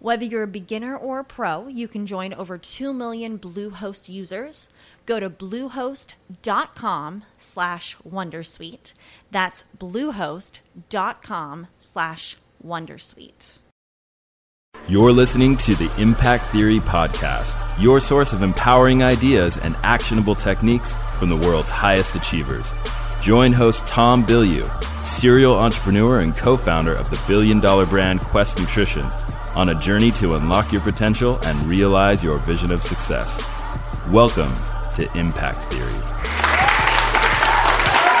Whether you're a beginner or a pro, you can join over 2 million Bluehost users. Go to bluehost.com/wondersuite. That's bluehost.com/wondersuite. You're listening to the Impact Theory Podcast, your source of empowering ideas and actionable techniques from the world's highest achievers. Join host Tom Bilyeu, serial entrepreneur and co-founder of the billion-dollar brand Quest Nutrition, on a journey to unlock your potential and realize your vision of success. Welcome to Impact Theory.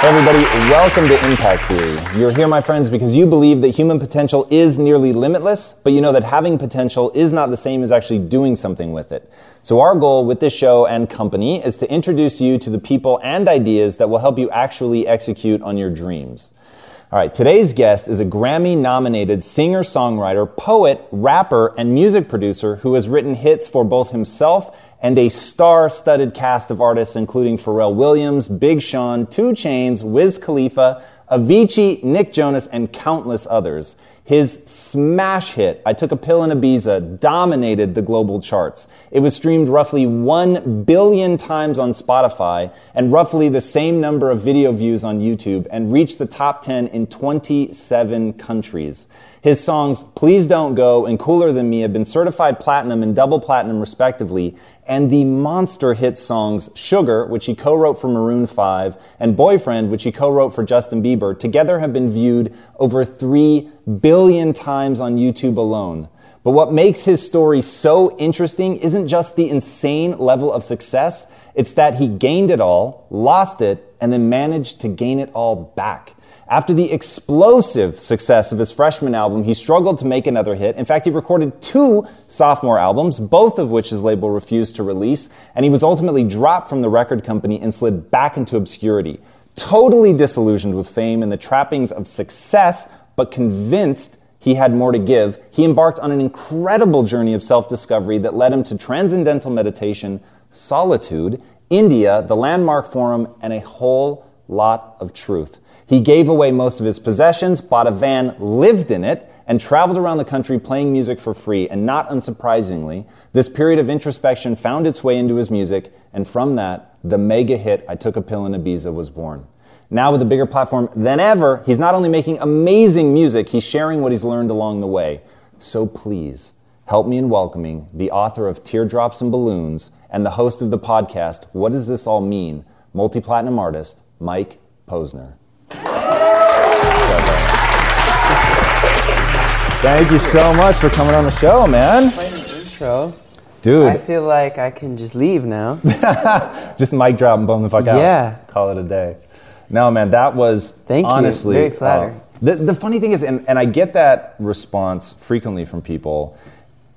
Hey everybody, welcome to Impact Theory. You're here, my friends, because you believe that human potential is nearly limitless, but you know that having potential is not the same as actually doing something with it. So our goal with this show and company is to introduce you to the people and ideas that will help you actually execute on your dreams. All right, today's guest is a Grammy-nominated singer-songwriter, poet, rapper, and music producer who has written hits for both himself and a star-studded cast of artists including Pharrell Williams, Big Sean, 2 Chainz, Wiz Khalifa, Avicii, Nick Jonas, and countless others. His smash hit, I Took a Pill in Ibiza, dominated the global charts. It was streamed roughly 1 billion times on Spotify and roughly the same number of video views on YouTube, and reached the top 10 in 27 countries. His songs Please Don't Go and Cooler Than Me have been certified platinum and double platinum respectively, and the monster hit songs Sugar, which he co-wrote for Maroon 5, and Boyfriend, which he co-wrote for Justin Bieber, together have been viewed over 3 billion times on YouTube alone. But what makes his story so interesting isn't just the insane level of success, it's that he gained it all, lost it, and then managed to gain it all back. After the explosive success of his freshman album, he struggled to make another hit. In fact, he recorded 2 sophomore albums, both of which his label refused to release, and he was ultimately dropped from the record company and slid back into obscurity. Totally disillusioned with fame and the trappings of success, but convinced he had more to give, he embarked on an incredible journey of self-discovery that led him to transcendental meditation, solitude, India, the Landmark Forum, and a whole lot of truth. He gave away most of his possessions, bought a van, lived in it, and traveled around the country playing music for free. And not unsurprisingly, this period of introspection found its way into his music, and from that, the mega hit I Took a Pill in Ibiza was born. Now with a bigger platform than ever, he's not only making amazing music, he's sharing what he's learned along the way. So please, help me in welcoming the author of Teardrops and Balloons and the host of the podcast, What Does This All Mean? Multi-platinum artist, Mike Posner. Thank you so much for coming on the show, man. Intro. Dude. I feel like I can just leave now. Just mic drop and bone the fuck out. Yeah. Call it a day. No, man, that was honestly... Thank you. Very flattering. The funny thing is, and I get that response frequently from people,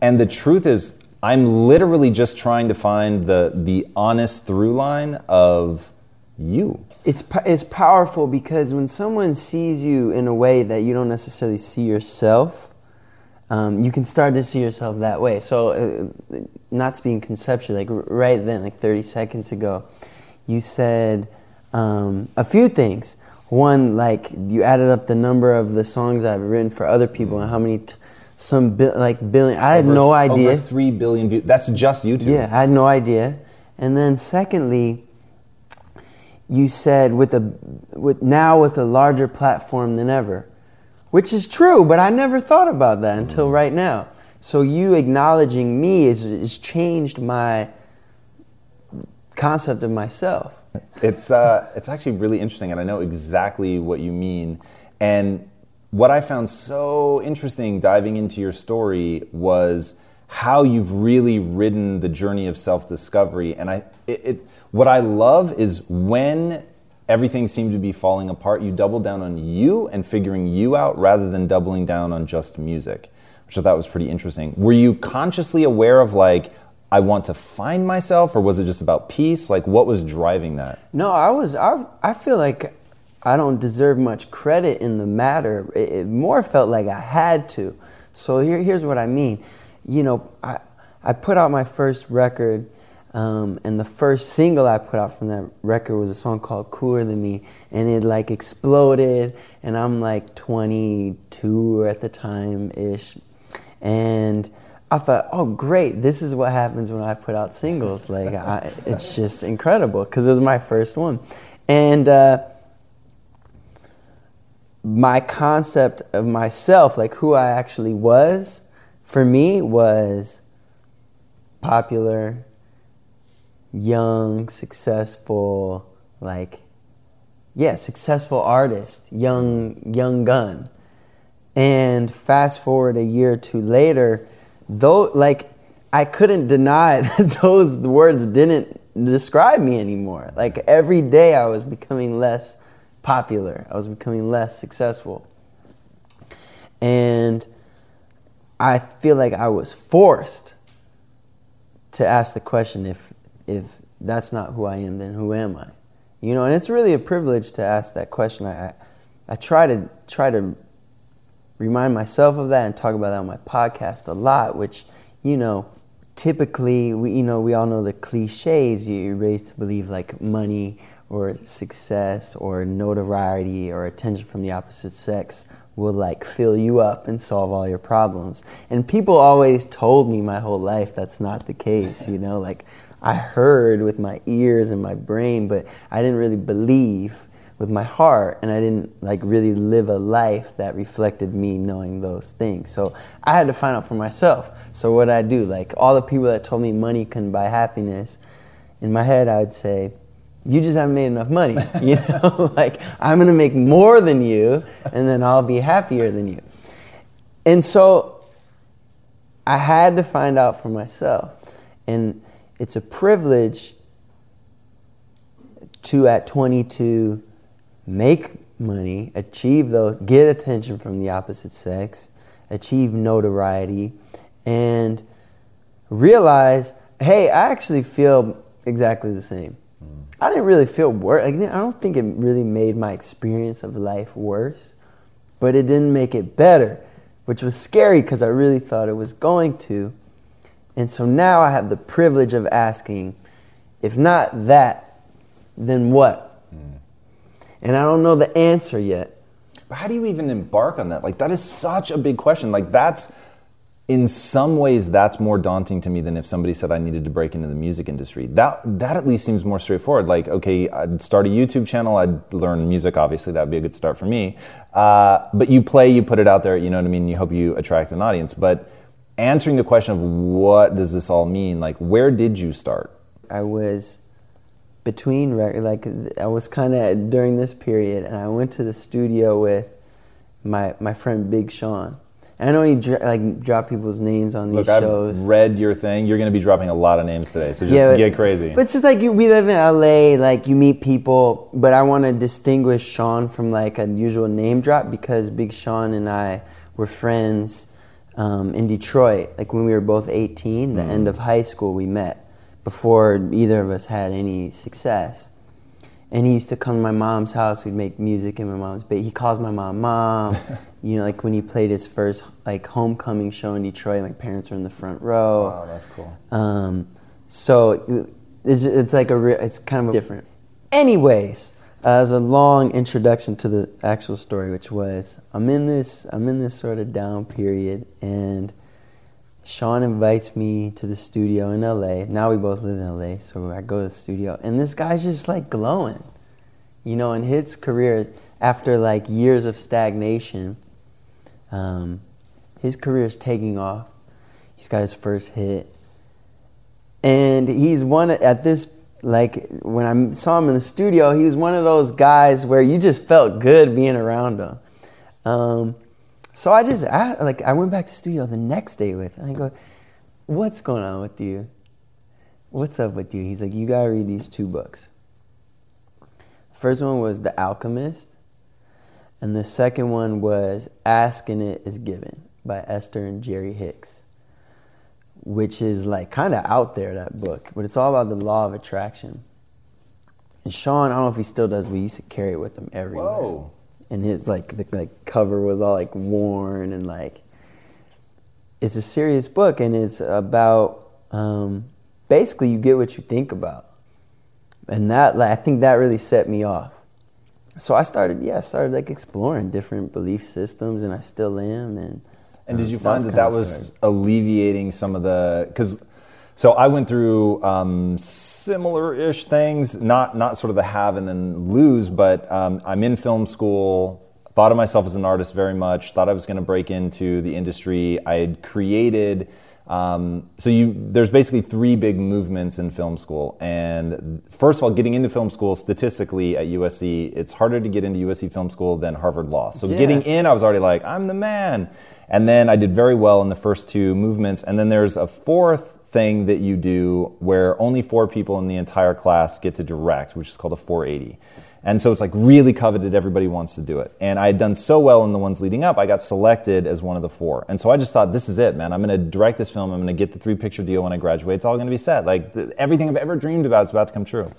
and the truth is, I'm literally just trying to find the honest through line of you. It's powerful because when someone sees you in a way that you don't necessarily see yourself, you can start to see yourself that way. So, not speaking conceptually, like right then, like 30 seconds ago, you said a few things. One, like you added up the number of the songs I've written for other people and how many some billion. I had no idea. Over 3 billion views. That's just YouTube. Yeah, I had no idea. And then secondly, you said with a larger platform than ever, which is true, but I never thought about that until right now. So you acknowledging me is changed my concept of myself. It's actually really interesting, and I know exactly what you mean. And what I found so interesting diving into your story was how you've really ridden the journey of self-discovery. And what I love is when everything seemed to be falling apart, you doubled down on you and figuring you out rather than doubling down on just music, which I thought was pretty interesting. Were you consciously aware of like, I want to find myself, or was it just about peace? Like, what was driving that? No, I feel like I don't deserve much credit in the matter. It more felt like I had to. So here's what I mean. You know, I put out my first record, and the first single I put out from that record was a song called Cooler Than Me, and it like exploded, and I'm like 22 at the time-ish, and I thought, oh great, this is what happens when I put out singles. Like, it's just incredible, because it was my first one. And my concept of myself, like who I actually was, for me was popular, young, successful, successful artist, young gun. And fast forward a year or two later, though, like, I couldn't deny that those words didn't describe me anymore. Like, every day I was becoming less popular. I was becoming less successful. And I feel like I was forced to ask the question, if that's not who I am, then who am I? You know, and it's really a privilege to ask that question. I try to remind myself of that and talk about that on my podcast a lot, which, you know, typically, we all know the cliches you're raised to believe, like money or success or notoriety or attention from the opposite sex will like fill you up and solve all your problems. And people always told me my whole life that's not the case, you know, like I heard with my ears and my brain, but I didn't really believe with my heart, and I didn't like really live a life that reflected me knowing those things. So I had to find out for myself. So what did I do? Like all the people that told me money couldn't buy happiness, in my head I would say, you just haven't made enough money, you know? Like, I'm going to make more than you, and then I'll be happier than you. And so I had to find out for myself. And it's a privilege to, at 22, make money, achieve those, get attention from the opposite sex, achieve notoriety, and realize, hey, I actually feel exactly the same. I didn't really feel worse. I don't think it really made my experience of life worse, but it didn't make it better, which was scary because I really thought it was going to. And so now I have the privilege of asking, if not that, then what? Mm. And I don't know the answer yet. But how do you even embark on that? Like, that is such a big question. Like, that's, in some ways, that's more daunting to me than if somebody said I needed to break into the music industry. That at least seems more straightforward. Like, okay, I'd start a YouTube channel, I'd learn music, obviously, that'd be a good start for me. But you play, you put it out there, you know what I mean? You hope you attract an audience. But answering the question of what does this all mean, like, where did you start? I was between records, like, I was kind of during this period, and I went to the studio with my friend Big Sean. I know you drop people's names on these shows. I've read your thing. You're going to be dropping a lot of names today, so just get crazy. But it's just like we live in LA, like you meet people, but I want to distinguish Sean from like a usual name drop because Big Sean and I were friends in Detroit. Like when we were both 18, the end of high school we met before either of us had any success. And he used to come to my mom's house. We'd make music in my mom's basement. He calls my mom, Mom. You know, like when he played his first like homecoming show in Detroit, my parents were in the front row. Wow, that's cool. So it's kind of different. Anyways, as a long introduction to the actual story, which was I'm in this sort of down period, and Sean invites me to the studio in LA. Now we both live in LA, so I go to the studio, and this guy's just like glowing, you know. In his career, after like years of stagnation, his career is taking off. He's got his first hit, and he's one at this. Like, when I saw him in the studio, he was one of those guys where you just felt good being around him. So I went back to the studio the next day with him. I go, what's going on with you? What's up with you? He's like, you got to read these two books. The first one was The Alchemist, and the second one was Asking It Is Given by Esther and Jerry Hicks, which is like kind of out there, that book, but it's all about the law of attraction. And Sean, I don't know if he still does, but he used to carry it with him everywhere. Whoa. And his like cover was all like worn, and like, it's a serious book, and it's about basically you get what you think about. And that, like, I think that really set me off. So I started like exploring different belief systems, and I still am. And did you find that was alleviating some of the... Because, so I went through similar-ish things, not sort of the have and then lose, but I'm in film school, thought of myself as an artist very much, thought I was going to break into the industry. I had created... there's basically three big movements in film school. And first of all, getting into film school, statistically at USC, it's harder to get into USC film school than Harvard Law. So Getting in, I was already like, I'm the man. And then I did very well in the first two movements. And then there's a fourth thing that you do where only four people in the entire class get to direct, which is called a 480. And so it's like really coveted. Everybody wants to do it. And I had done so well in the ones leading up, I got selected as one of the four. And so I just thought, this is it, man. I'm going to direct this film. I'm going to get the 3-picture deal when I graduate. It's all going to be set. Like, everything I've ever dreamed about is about to come true.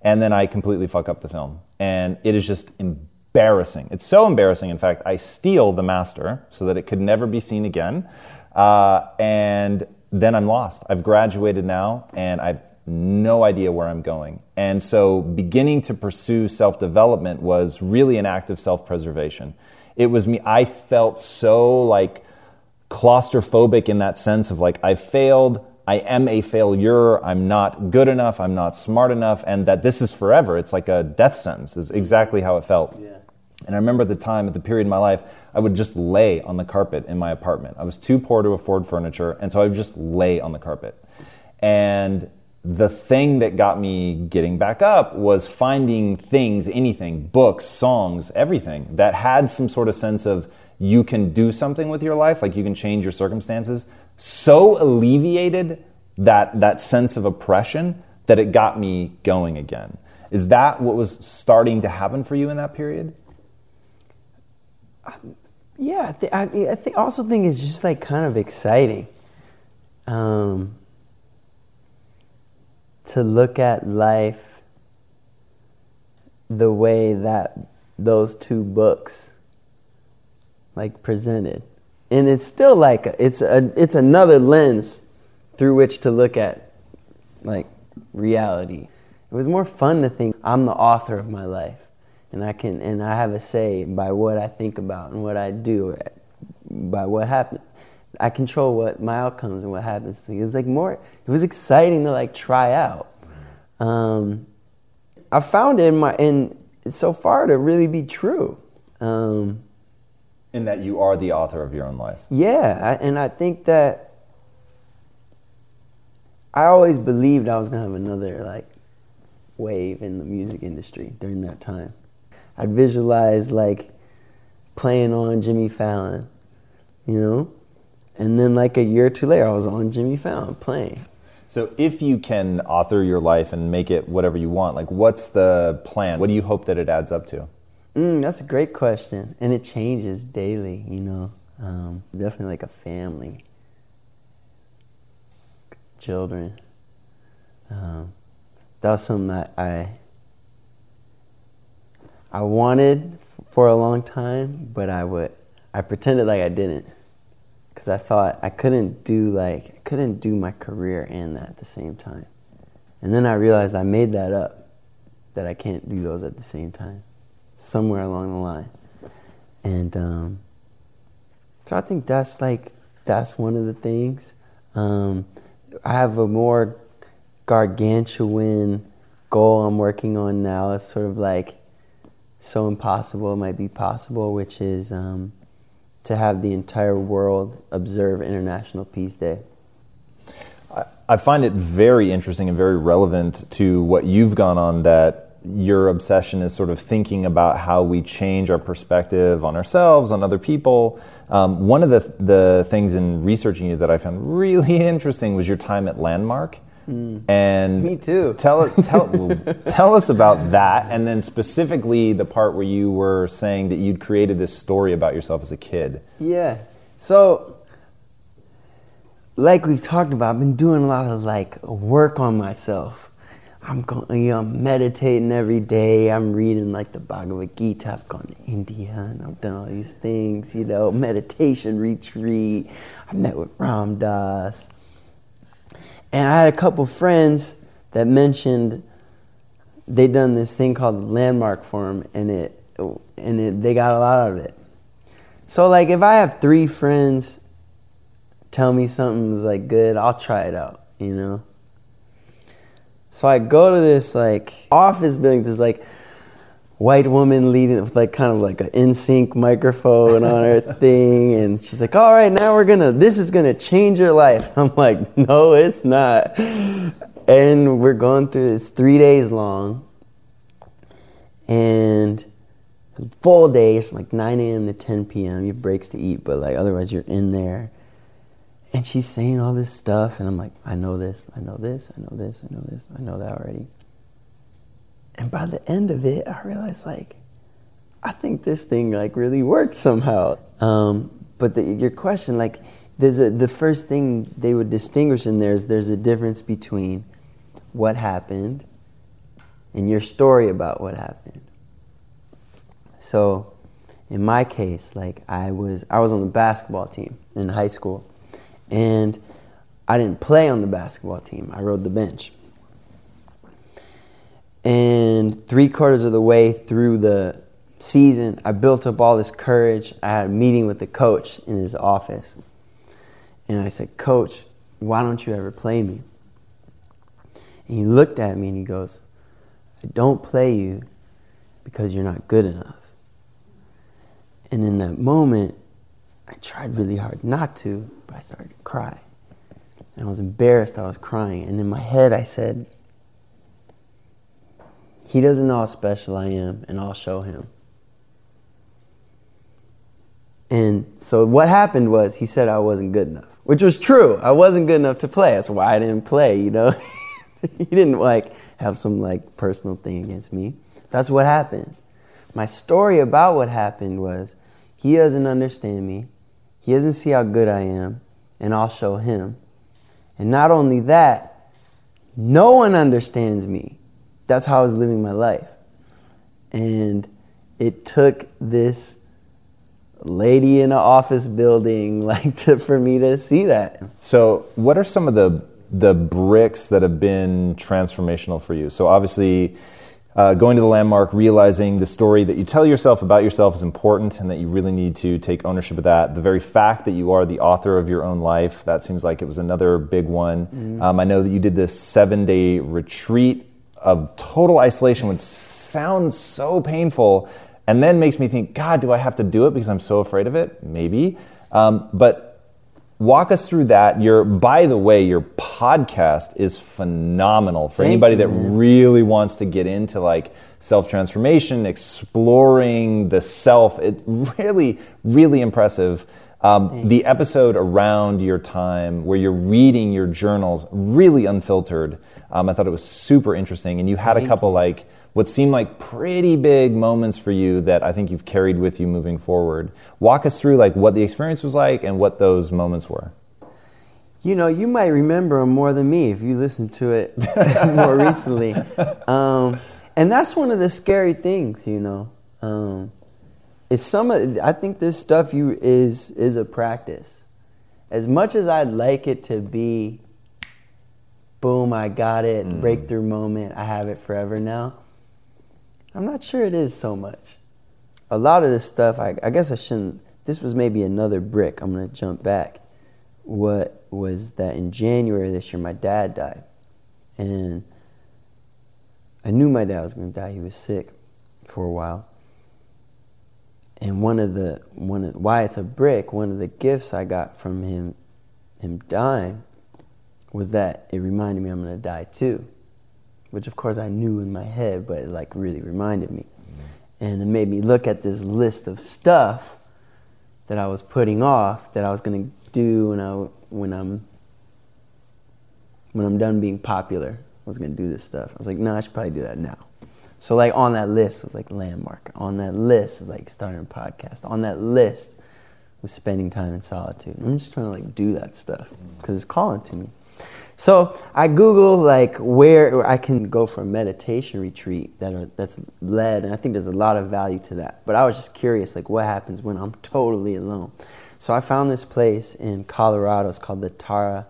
And then I completely fuck up the film. And it is just embarrassing. It's so embarrassing. In fact, I steal the master so that it could never be seen again. And then I'm lost. I've graduated now, and I've no idea where I'm going. And so beginning to pursue self-development was really an act of self-preservation. It was me. I felt so like claustrophobic in that sense of like, I failed. I am a failure. I'm not good enough. I'm not smart enough. And that this is forever. It's like a death sentence is exactly how it felt. Yeah. And I remember at the time, at the period in my life, I would just lay on the carpet in my apartment. I was too poor to afford furniture. And so I would just lay on the carpet. And the thing that got me getting back up was finding things, anything, books, songs, everything that had some sort of sense of you can do something with your life, like you can change your circumstances. So alleviated that sense of oppression that it got me going again. Is that what was starting to happen for you in that period? Yeah, I think it's just like kind of exciting. To look at life the way that those two books like presented, and it's still like it's another lens through which to look at like reality. It was more fun to think I'm the author of my life, and I have a say by what I think about and what I do, by what happens. I control what my outcomes and what happens to me. It was like more. It was exciting to like try out. I found it in so far to really be true. In that you are the author of your own life. Yeah, and I think that I always believed I was gonna have another like wave in the music industry during that time. I'd visualize like playing on Jimmy Fallon, you know. And then like a year or two later, I was on Jimmy Fallon playing. So if you can author your life and make it whatever you want, like what's the plan? What do you hope that it adds up to? That's a great question. And it changes daily, you know. Definitely like a family. Children. That was something that I wanted for a long time, but I pretended like I didn't. Because I thought I couldn't do my career and that at the same time. And then I realized I made that up. that I can't do those at the same time, somewhere along the line. And so I think that's like, that's one of the things. I have a more gargantuan goal I'm working on now. It's sort of like so impossible it might be possible, which is to have the entire world observe International Peace Day. I find it very interesting and very relevant to what you've gone on, that your obsession is sort of thinking about how we change our perspective on ourselves, on other people. One of the things in researching you that I found really interesting was your time at Landmark. And me too. Tell us about that, and then specifically the part where you were saying that you'd created this story about yourself as a kid. Yeah. So, like we've talked about, I've been doing a lot of like work on myself. I'm going, you know, I'm meditating every day. I'm reading like the Bhagavad Gita. I've gone to India and I've done all these things, you know, meditation retreat. I met with Ram Dass. And I had a couple friends that mentioned they'd done this thing called the Landmark Forum, and they got a lot out of it. So like if I have three friends tell me something's like good, I'll try it out, you know? So I go to this like office building, this like white woman leading with like kind of like an NSYNC microphone on her thing, and she's like, all right, now this is gonna change your life. I'm like, no, it's not. And we're going through this, 3 days long, and full day from like 9 a.m. to 10 p.m. You have breaks to eat, but like otherwise you're in there. And she's saying all this stuff, and I'm like, I know this, I know this, I know this, I know this, I know that already. And by the end of it, I realized, like, I think this thing, like, really worked somehow. But your question, like, the first thing they would distinguish in there is there's a difference between what happened and your story about what happened. So, in my case, like, I was on the basketball team in high school. And I didn't play on the basketball team. I rode the bench. And 3/4 of the way through the season, I built up all this courage. I had a meeting with the coach in his office. And I said, Coach, why don't you ever play me? And he looked at me and he goes, I don't play you because you're not good enough. And in that moment, I tried really hard not to, but I started to cry. And I was embarrassed I was crying. And in my head I said, he doesn't know how special I am, and I'll show him. And so what happened was he said I wasn't good enough, which was true. I wasn't good enough to play. That's why I didn't play, you know. He didn't like have some like personal thing against me. That's what happened. My story about what happened was he doesn't understand me. He doesn't see how good I am, and I'll show him. And not only that, no one understands me. That's how I was living my life. And it took this lady in an office building like for me to see that. So what are some of the bricks that have been transformational for you? So obviously, going to the Landmark, realizing the story that you tell yourself about yourself is important and that you really need to take ownership of that. The very fact that you are the author of your own life, that seems like it was another big one. Mm-hmm. I know that you did this 7-day retreat of total isolation, which sounds so painful and then makes me think, God, do I have to do it because I'm so afraid of it? Maybe. But walk us through that. By the way, your podcast is phenomenal for anybody that really wants to get into like self-transformation, exploring the self. It really, really impressive. The episode around your time where you're reading your journals, really unfiltered. I thought it was super interesting. And you had a couple like what seemed like pretty big moments for you that I think you've carried with you moving forward. Walk us through like what the experience was like and what those moments were. You know, you might remember them more than me if you listened to it more recently. And that's one of the scary things, you know. I think this stuff is a practice. As much as I'd like it to be, boom, I got it, breakthrough moment, I have it forever now. I'm not sure it is so much. A lot of this stuff, I guess I shouldn't, this was maybe another brick. I'm going to jump back. What was that in January this year, my dad died. And I knew my dad was going to die. He was sick for a while. And why it's a brick, one of the gifts I got from him dying was that it reminded me I'm going to die too, which of course I knew in my head, but it like really reminded me. And it made me look at this list of stuff that I was putting off that I was going to do when I'm done being popular. I was going to do this stuff. I was like, no, I should probably do that now. So like on that list was like Landmark. On that list is like starting a podcast. On that list was spending time in solitude. I'm just trying to like do that stuff because it's calling to me. So I Google like where I can go for a meditation retreat that's led, and I think there's a lot of value to that. But I was just curious like what happens when I'm totally alone. So I found this place in Colorado. It's called the Tara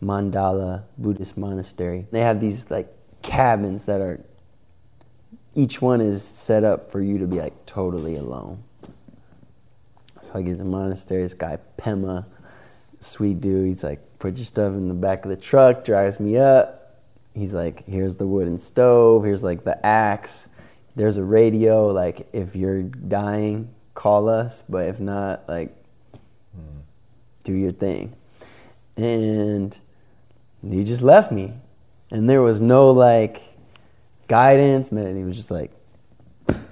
Mandala Buddhist Monastery. They have these like cabins that are, each one is set up for you to be like totally alone. So I get to the monastery, this guy Pema, sweet dude, he's like, put your stuff in the back of the truck, drives me up. He's like, here's the wooden stove, here's like the axe, there's a radio, like if you're dying, call us, but if not, like, do your thing. And he just left me. And there was no like guidance, man, he was just like,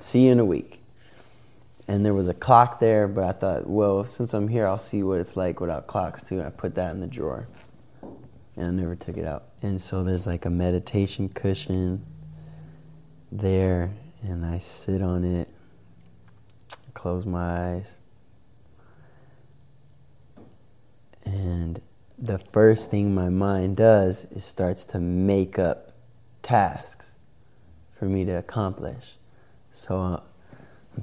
see you in a week. And there was a clock there, but I thought, well, since I'm here, I'll see what it's like without clocks too. And I put that in the drawer and I never took it out. And so there's like a meditation cushion there and I sit on it, close my eyes. And the first thing my mind does is starts to make up tasks for me to accomplish. So I'm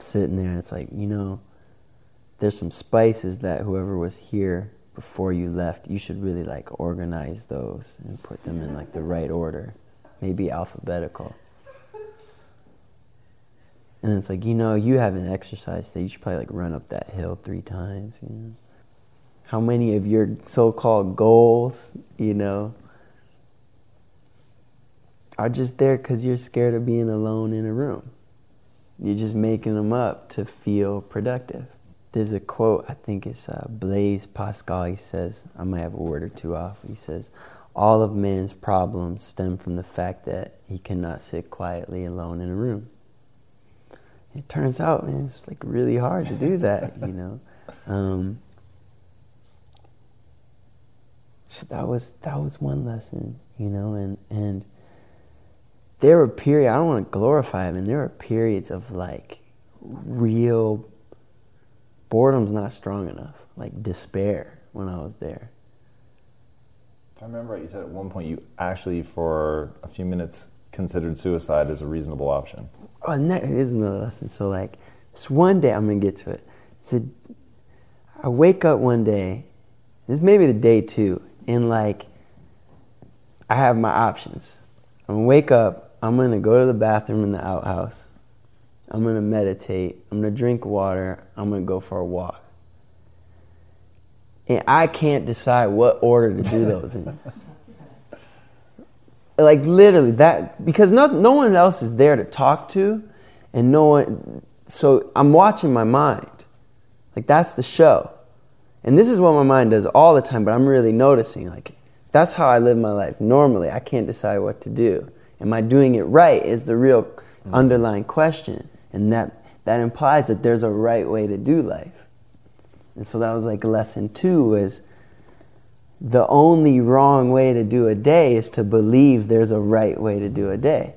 sitting there and it's like, you know, there's some spices that whoever was here before you left, you should really like organize those and put them in like the right order, maybe alphabetical. And it's like, you know, you haven't exercised today, you should probably like run up that hill 3 times, you know. How many of your so-called goals, you know, are just there because you're scared of being alone in a room? You're just making them up to feel productive. There's a quote, I think it's Blaise Pascal, he says, I might have a word or two off, he says, all of man's problems stem from the fact that he cannot sit quietly alone in a room. It turns out, man, it's like really hard to do that, you know. So that was one lesson, you know, and there were periods, I don't want to glorify them, and there were periods of like real, boredom's not strong enough, like despair when I was there. If I remember right, you said at one point you actually for a few minutes considered suicide as a reasonable option. Oh, and that is another lesson. So like, it's one day, I'm going to get to it. So I wake up one day, this may be the day two, and like, I have my options. I'm gonna wake up, I'm gonna go to the bathroom in the outhouse, I'm gonna meditate, I'm gonna drink water, I'm gonna go for a walk. And I can't decide what order to do those in. Like literally that, because no one else is there to talk to, and no one, so I'm watching my mind. Like that's the show. And this is what my mind does all the time, but I'm really noticing like, that's how I live my life. Normally, I can't decide what to do. Am I doing it right is the real underlying question. And that implies that there's a right way to do life. And so that was like lesson 2 was the only wrong way to do a day is to believe there's a right way to do a day.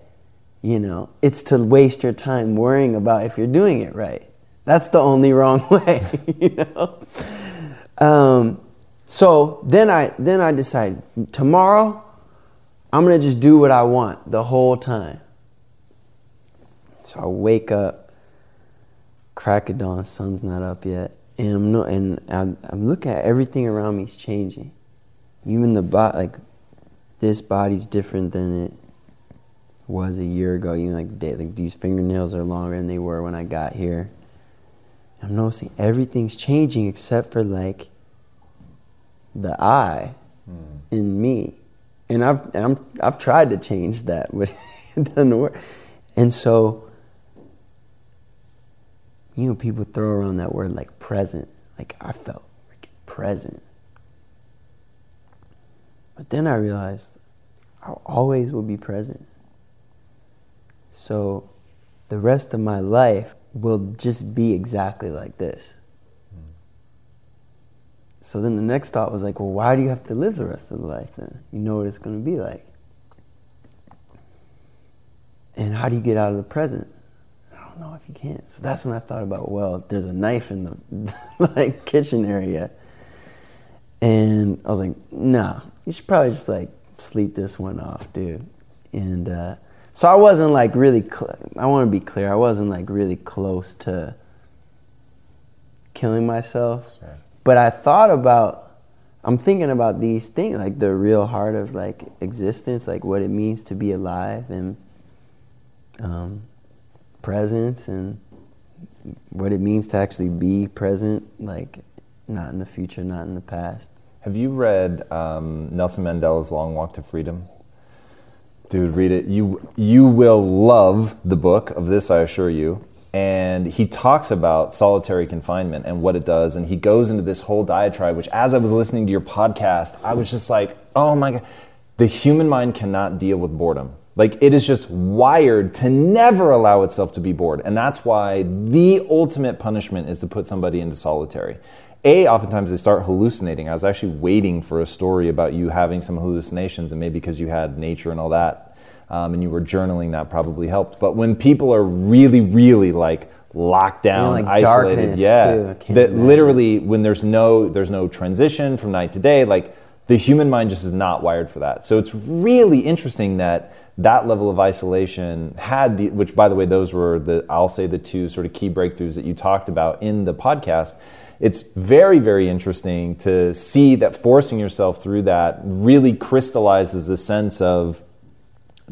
You know, it's to waste your time worrying about if you're doing it right. That's the only wrong way, you know? So then I decide tomorrow I'm gonna just do what I want the whole time. So I wake up, crack of dawn, sun's not up yet, and I'm looking at everything around me's changing. Even the body, like this body's different than it was a year ago. You know, like these fingernails are longer than they were when I got here. I'm noticing everything's changing except for like the I in me. And I've tried to change that, but it doesn't work. And so, you know, people throw around that word like present. Like I felt like present. But then I realized I always will be present. So the rest of my life will just be exactly like this. So then the next thought was like, well, why do you have to live the rest of the life then? You know what it's going to be like. And how do you get out of the present? I don't know if you can. So that's when I thought about, well, there's a knife in the like kitchen area. And I was like, nah, you should probably just like sleep this one off, dude. And so I wasn't like really, I want to be clear, I wasn't like really close to killing myself. Sure. But I thought about, I'm thinking about these things, like the real heart of like existence, like what it means to be alive and presence and what it means to actually be present, like not in the future, not in the past. Have you read Nelson Mandela's Long Walk to Freedom? Dude, read it. You will love the book of this, I assure you. And he talks about solitary confinement and what it does. And he goes into this whole diatribe, which as I was listening to your podcast, I was just like, oh my God, the human mind cannot deal with boredom. Like it is just wired to never allow itself to be bored. And that's why the ultimate punishment is to put somebody into solitary. Oftentimes they start hallucinating. I was actually waiting for a story about you having some hallucinations and maybe because you had nature and all that. And you were journaling, that probably helped. But when people are really, really like locked down, you know, like isolated, yeah, too, that imagine. Literally when there's no transition from night to day, like the human mind just is not wired for that. So it's really interesting that that level of isolation had the, which by the way, those were the, I'll say the two sort of key breakthroughs that you talked about in the podcast. It's very, very interesting to see that forcing yourself through that really crystallizes the sense of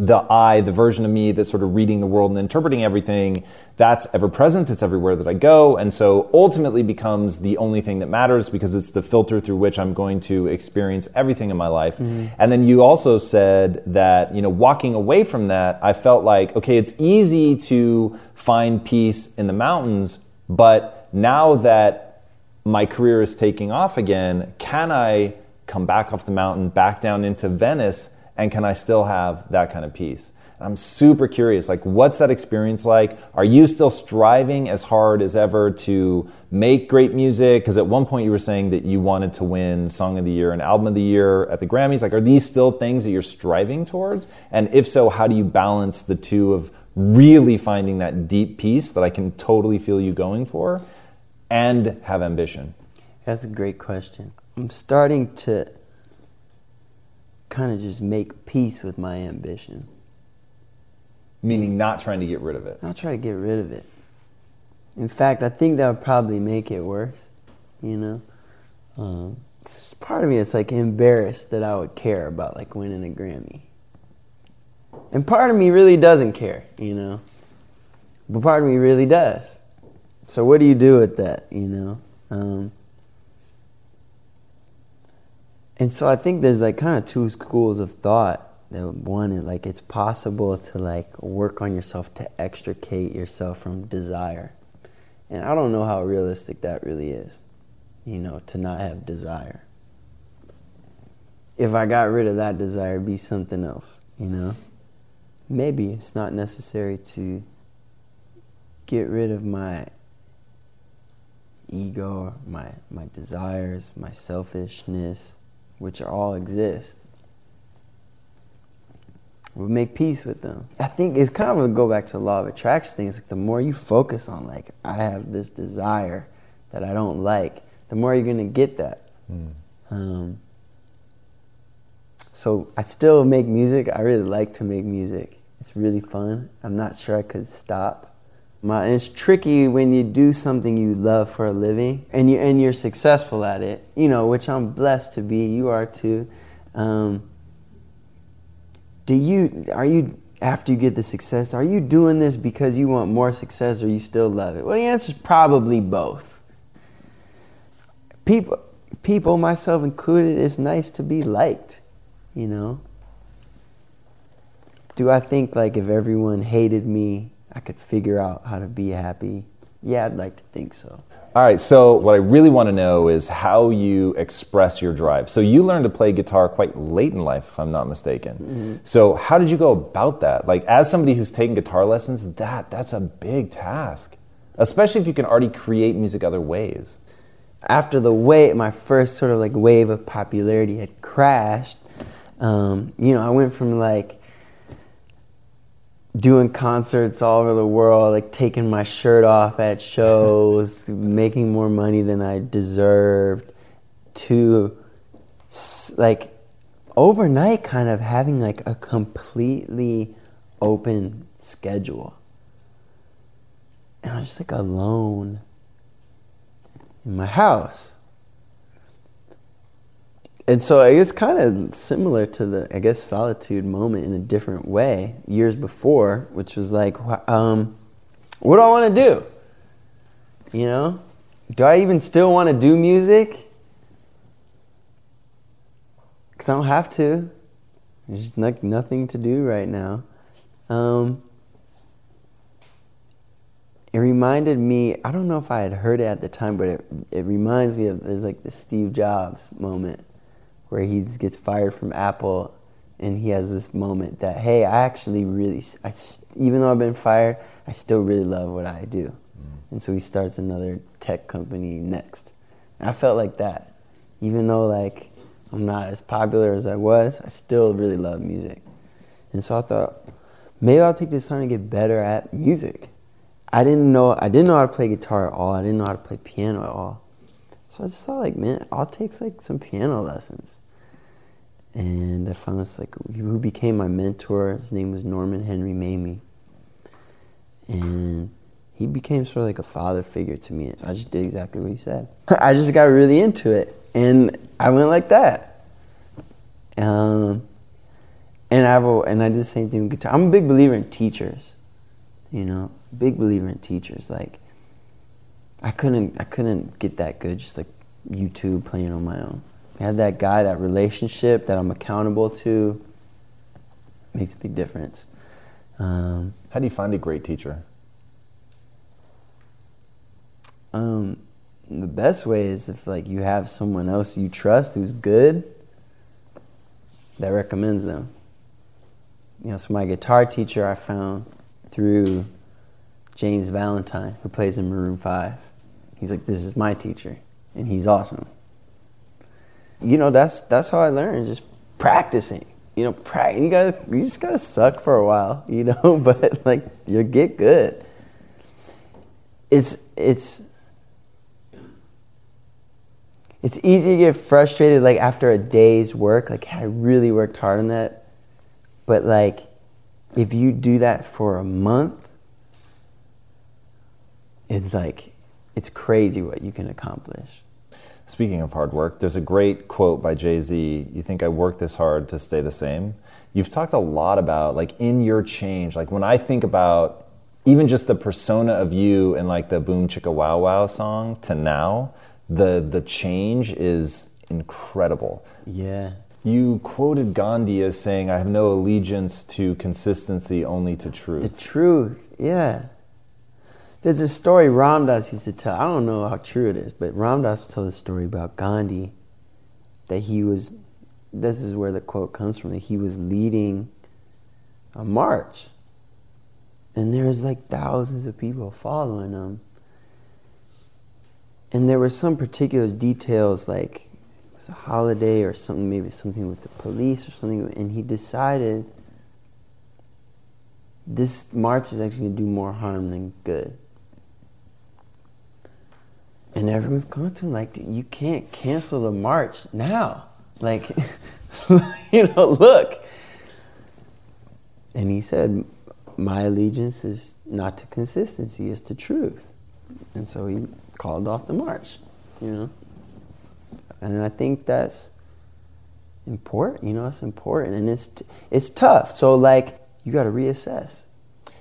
the I, the version of me that's sort of reading the world and interpreting everything, that's ever present, it's everywhere that I go, and so ultimately becomes the only thing that matters because it's the filter through which I'm going to experience everything in my life. Mm-hmm. And then you also said that, you know, walking away from that, I felt like, okay, it's easy to find peace in the mountains, but now that my career is taking off again, can I come back off the mountain, back down into Venice? And can I still have that kind of peace? I'm super curious, like what's that experience like? Are you still striving as hard as ever to make great music? Because at one point you were saying that you wanted to win Song of the Year and Album of the Year at the Grammys. Like, are these still things that you're striving towards? And if so, how do you balance the two of really finding that deep peace that I can totally feel you going for and have ambition? That's a great question. I'm starting to kind of just make peace with my ambition. Meaning not trying to get rid of it. Not trying to get rid of it. In fact, I think that would probably make it worse, you know? It's just part of me that's like embarrassed that I would care about like winning a Grammy. And part of me really doesn't care, you know? But part of me really does. So what do you do with that, you know? And so I think there's like kind of two schools of thought. One is like it's possible to like work on yourself to extricate yourself from desire. And I don't know how realistic that really is, you know, to not have desire. If I got rid of that desire, it'd be something else, you know. Maybe it's not necessary to get rid of my ego, my desires, my selfishness, which all exist. We make peace with them. I think it's kind of a go back to the law of attraction things. Like the more you focus on, like, I have this desire that I don't like, the more you're going to get that. So I still make music. I really like to make music. It's really fun. I'm not sure I could stop. And it's tricky when you do something you love for a living and you're successful at it, you know, which I'm blessed to be. You are too. Are you after you get the success, are you doing this because you want more success or you still love it? Well, the answer is probably both. People, myself included, it's nice to be liked, you know? Do I think, like, if everyone hated me, I could figure out how to be happy? Yeah, I'd like to think so. All right, so what I really want to know is how you express your drive. So you learned to play guitar quite late in life, if I'm not mistaken. Mm-hmm. So how did you go about that? Like, as somebody who's taken guitar lessons, that's a big task, especially if you can already create music other ways. After my first sort of like wave of popularity had crashed, you know, I went from like doing concerts all over the world, like taking my shirt off at shows, making more money than I deserved, to like overnight kind of having like a completely open schedule. And I was just like alone in my house. And so I guess kind of similar to the, I guess, solitude moment in a different way years before, which was like, what do I want to do? You know, do I even still want to do music? Because I don't have to. There's just like nothing to do right now. It reminded me, I don't know if I had heard it at the time, but it reminds me of, there's like the Steve Jobs moment, where he gets fired from Apple and he has this moment that, hey, I even though I've been fired, I still really love what I do. Mm. And so he starts another tech company next. And I felt like that. Even though like I'm not as popular as I was, I still really love music. And so I thought, maybe I'll take this time to get better at music. I didn't know how to play guitar at all. I didn't know how to play piano at all. So I just thought, like, man, I'll take, like, some piano lessons. And I found this, like, who became my mentor. His name was Norman Henry Mamie. And he became sort of like a father figure to me. So I just did exactly what he said. I just got really into it. And I went like that. And I did the same thing with guitar. I'm a big believer in teachers, you know. Big believer in teachers, like. I couldn't get that good just like YouTube playing on my own. I had that guy, that relationship that I'm accountable to. Makes a big difference. How do you find a great teacher? The best way is if like you have someone else you trust who's good that recommends them. You know, so my guitar teacher I found through James Valentine, who plays in Maroon 5. He's like, this is my teacher, and he's awesome. You know, that's how I learned, just practicing. You know, you just gotta suck for a while, you know, but like you get good. It's easy to get frustrated like after a day's work, like I really worked hard on that. But like if you do that for a month, it's like, it's crazy what you can accomplish. Speaking of hard work, there's a great quote by Jay-Z, "You think I work this hard to stay the same?" You've talked a lot about, like, in your change, like, when I think about even just the persona of you and, like, the Boom Chicka Wow Wow song to now, the change is incredible. Yeah. You quoted Gandhi as saying, "I have no allegiance to consistency, only to truth." The truth, yeah. There's a story Ram Dass used to tell. I don't know how true it is, but Ram Dass told a story about Gandhi that this is where the quote comes from, that he was leading a march. And there was like thousands of people following him. And there were some particular details, like it was a holiday or something, maybe something with the police or something, and he decided, this march is actually going to do more harm than good. And everyone's going to like, you can't cancel the march now. Like, you know, look. And he said, my allegiance is not to consistency, it's to truth. And so he called off the march, you know. And I think that's important, you know, it's important. And it's tough. So like, you got to reassess.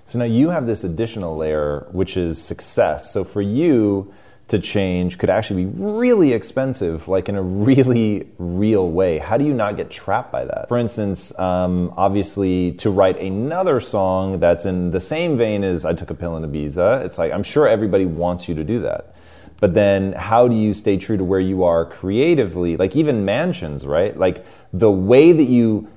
So now you have this additional layer, which is success. So for you to change could actually be really expensive, like in a really real way. How do you not get trapped by that? For instance, obviously to write another song that's in the same vein as I Took a Pill in Ibiza, it's like, I'm sure everybody wants you to do that. But then how do you stay true to where you are creatively? Like even Mansions, right? Like the way that you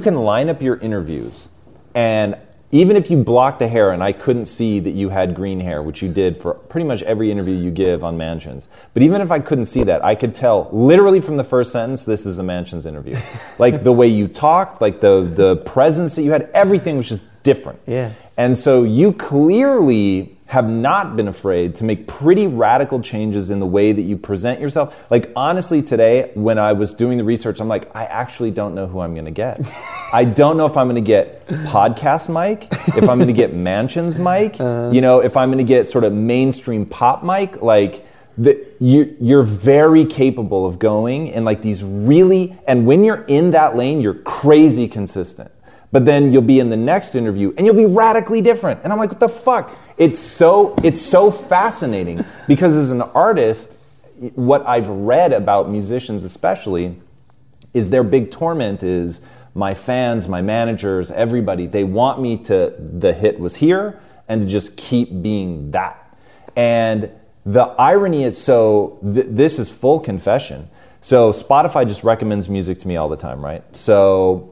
can line up your interviews, and even if you block the hair, and I couldn't see that you had green hair, which you did for pretty much every interview you give on Mansions. But even if I couldn't see that, I could tell literally from the first sentence, this is a Mansions interview. Like the way you talked, like the presence that you had, everything was just different. Yeah. And so you clearly have not been afraid to make pretty radical changes in the way that you present yourself. Like honestly today, when I was doing the research, I'm like, I actually don't know who I'm gonna get. I don't know if I'm gonna get podcast Mike, if I'm gonna get Mansions Mike, you know, if I'm gonna get sort of mainstream pop Mike. Like you're very capable of going in like these really, and when you're in that lane, you're crazy consistent. But then you'll be in the next interview and you'll be radically different. And I'm like, what the fuck? It's so fascinating because as an artist, what I've read about musicians especially is their big torment is my fans, my managers, everybody, they want me to, the hit was here and to just keep being that. And the irony is, so this is full confession. So Spotify just recommends music to me all the time, right? So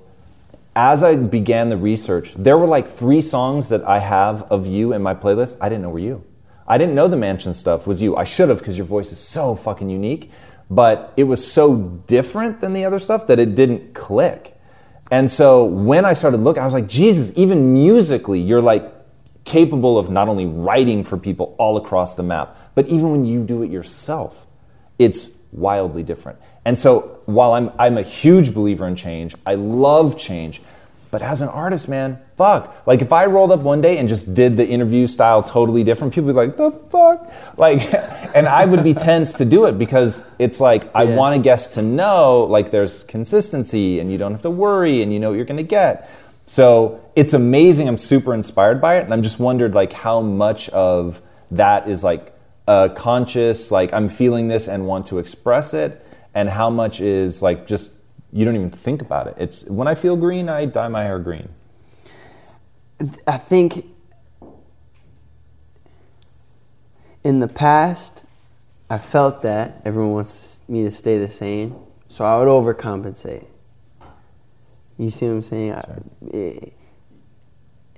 as I began the research, there were like 3 songs that I have of you in my playlist. I didn't know were you. I didn't know the Mansion stuff was you. I should have, because your voice is so fucking unique. But it was so different than the other stuff that it didn't click. And so when I started looking, I was like, Jesus, even musically, you're like capable of not only writing for people all across the map, but even when you do it yourself, it's wildly different. And so while I'm a huge believer in change, I love change, but as an artist, man, fuck. Like if I rolled up one day and just did the interview style totally different, people would be like, the fuck? Like, and I would be tense to do it because it's like, I want a guest to know like there's consistency and you don't have to worry and you know what you're gonna get. So it's amazing, I'm super inspired by it. And I'm just wondered like how much of that is like conscious, like I'm feeling this and want to express it. And how much is like just, you don't even think about it. It's when I feel green, I dye my hair green. I think in the past, I felt that everyone wants me to stay the same. So I would overcompensate. You see what I'm saying?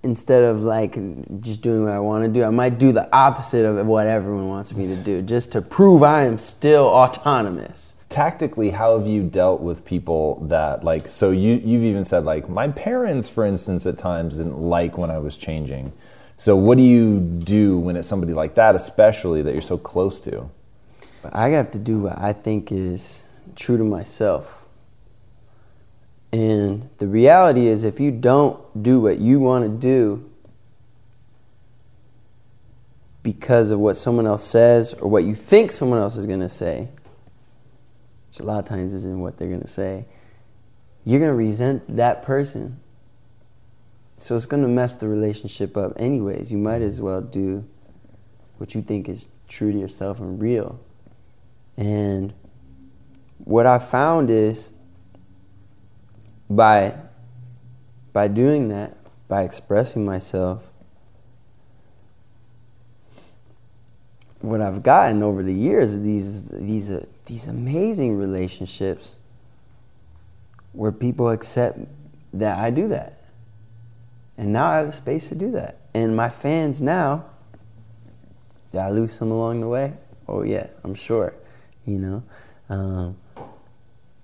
Instead of like just doing what I want to do, I might do the opposite of what everyone wants me to do just to prove I am still autonomous. Tactically, how have you dealt with people that like, so you've even said like, my parents, for instance, at times didn't like when I was changing. So what do you do when it's somebody like that, especially that you're so close to? I have to do what I think is true to myself. And the reality is if you don't do what you want to do because of what someone else says or what you think someone else is going to say, which a lot of times isn't what they're going to say, you're going to resent that person. So it's going to mess the relationship up anyways. You might as well do what you think is true to yourself and real. And what I found is by doing that, by expressing myself, what I've gotten over the years, these amazing relationships where people accept that I do that. And now I have the space to do that. And my fans now, did I lose some along the way? Oh yeah, I'm sure, you know.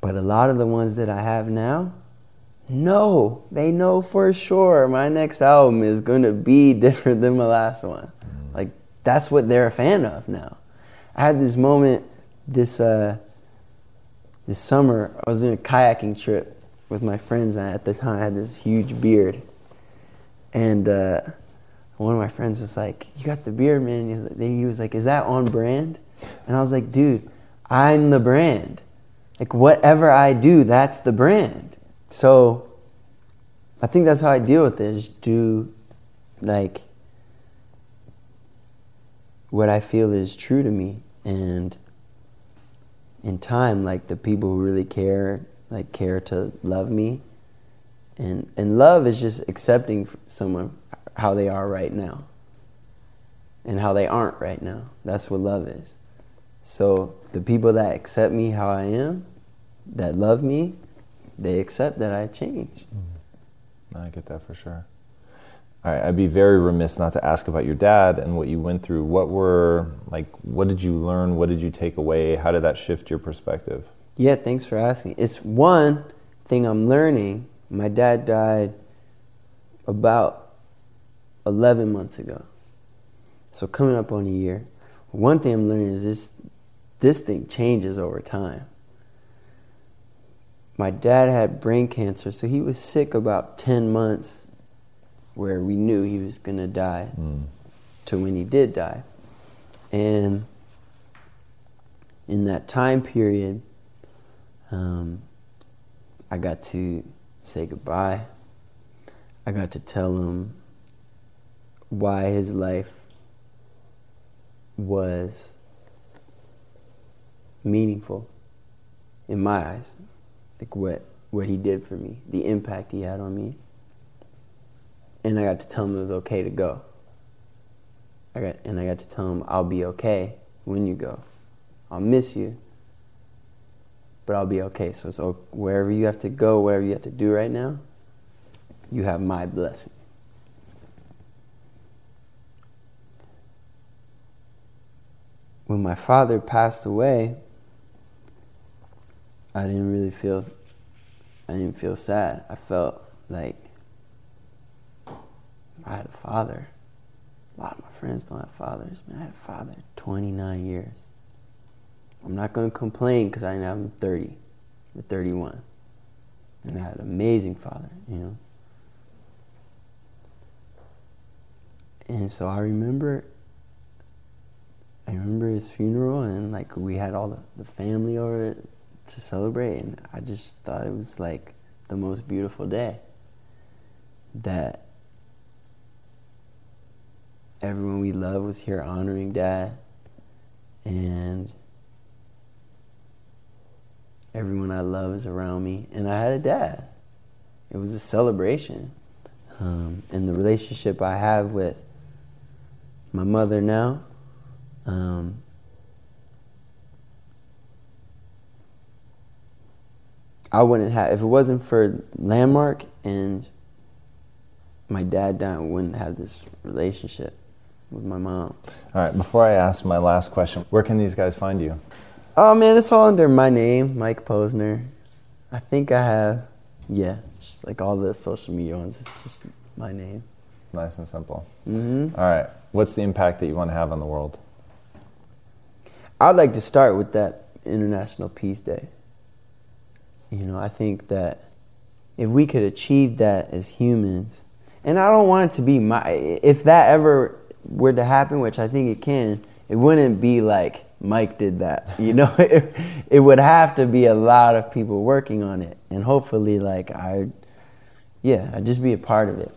But a lot of the ones that I have now, no, they know for sure my next album is gonna be different than my last one. Like that's what they're a fan of now. I had this moment this summer, I was doing a kayaking trip with my friends, and at the time I had this huge beard. And one of my friends was like, you got the beard, man. He was like, is that on brand? And I was like, dude, I'm the brand. Like whatever I do, that's the brand. So I think that's how I deal with it. Just do, like, what I feel is true to me. And in time, like, the people who really care, like, care to love me. And love is just accepting someone how they are right now and how they aren't right now. That's what love is. So the people that accept me how I am, that love me, they accept that I change. I get that for sure. All right, I'd be very remiss not to ask about your dad and what you went through. What did you learn? What did you take away? How did that shift your perspective? Yeah, thanks for asking. It's one thing I'm learning. My dad died about 11 months ago, so coming up on a year. One thing I'm learning is this thing changes over time. My dad had brain cancer, so he was sick about 10 months where we knew he was going to die to when he did die. And in that time period, I got to say goodbye. I got to tell him why his life was meaningful in my eyes, like what he did for me, the impact he had on me. And I got to tell him it was okay to go. I got to tell him, I'll be okay when you go. I'll miss you, but I'll be okay. So it's wherever you have to go, whatever you have to do right now, you have my blessing. When my father passed away, I didn't feel sad. I felt like I had a father. A lot of my friends don't have fathers. Man, I had a father 29 years. I'm not going to complain because I didn't have him 30 or 31. And I had an amazing father, you know. And so I remember his funeral, and like we had all the family over to celebrate, and I just thought it was like the most beautiful day, that everyone we love was here honoring Dad, and everyone I love is around me, and I had a dad. It was a celebration. And the relationship I have with my mother now, I wouldn't have, if it wasn't for Landmark and my dad dying, I wouldn't have this relationship with my mom. All right, before I ask my last question, where can these guys find you? Oh man, it's all under my name, Mike Posner. I think I have, just like all the social media ones, it's just my name. Nice and simple. Mm-hmm. All right, what's the impact that you want to have on the world? I'd like to start with that International Peace Day. You know, I think that if we could achieve that as humans, and I don't want it to be if that ever were to happen, which I think it can, it wouldn't be like Mike did that, you know? It would have to be a lot of people working on it. And hopefully, like, I'd just be a part of it.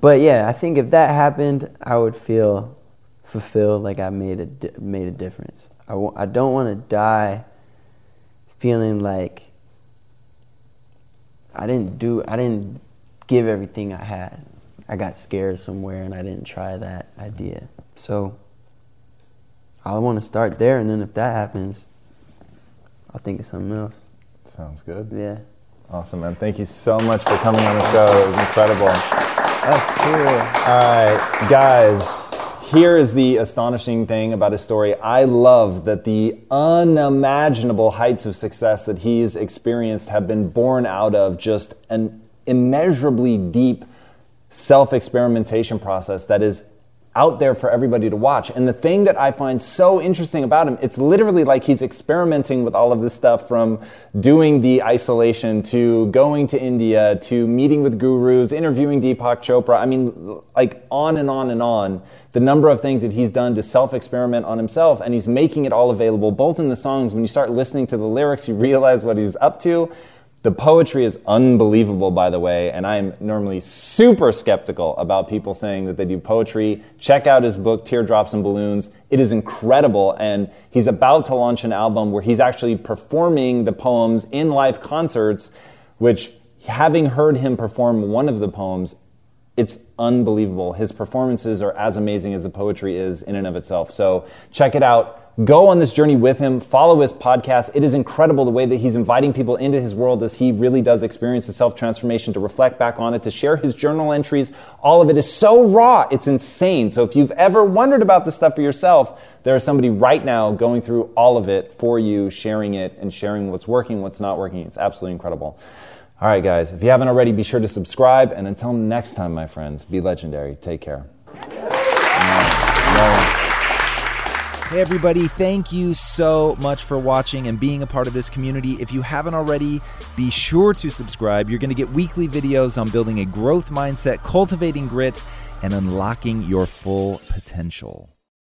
But yeah, I think if that happened, I would feel fulfilled, like I made a difference. I don't want to die feeling like I didn't give everything I had. I got scared somewhere and I didn't try that idea. So I want to start there, and then if that happens, I'll think of something else. Sounds good. Yeah. Awesome, man. Thank you so much for coming on the show. It was incredible. That's cool. All right, guys. Here is the astonishing thing about his story. I love that the unimaginable heights of success that he's experienced have been born out of just an immeasurably deep self-experimentation process that is out there for everybody to watch. And the thing that I find so interesting about him, it's literally like he's experimenting with all of this stuff, from doing the isolation to going to India to meeting with gurus, interviewing Deepak Chopra. I mean, like on and on and on. The number of things that he's done to self-experiment on himself, and he's making it all available, both in the songs. When you start listening to the lyrics, you realize what he's up to. The poetry is unbelievable, by the way, and I'm normally super skeptical about people saying that they do poetry. Check out his book, Teardrops and Balloons. It is incredible, and he's about to launch an album where he's actually performing the poems in live concerts, which, having heard him perform one of the poems, it's unbelievable. His performances are as amazing as the poetry is in and of itself. So check it out. Go on this journey with him. Follow his podcast. It is incredible the way that he's inviting people into his world as he really does experience the self-transformation, to reflect back on it, to share his journal entries. All of it is so raw. It's insane. So if you've ever wondered about this stuff for yourself, there is somebody right now going through all of it for you, sharing it and sharing what's working, what's not working. It's absolutely incredible. All right, guys, if you haven't already, be sure to subscribe. And until next time, my friends, be legendary. Take care. Hey everybody, thank you so much for watching and being a part of this community. If you haven't already, be sure to subscribe. You're going to get weekly videos on building a growth mindset, cultivating grit, and unlocking your full potential.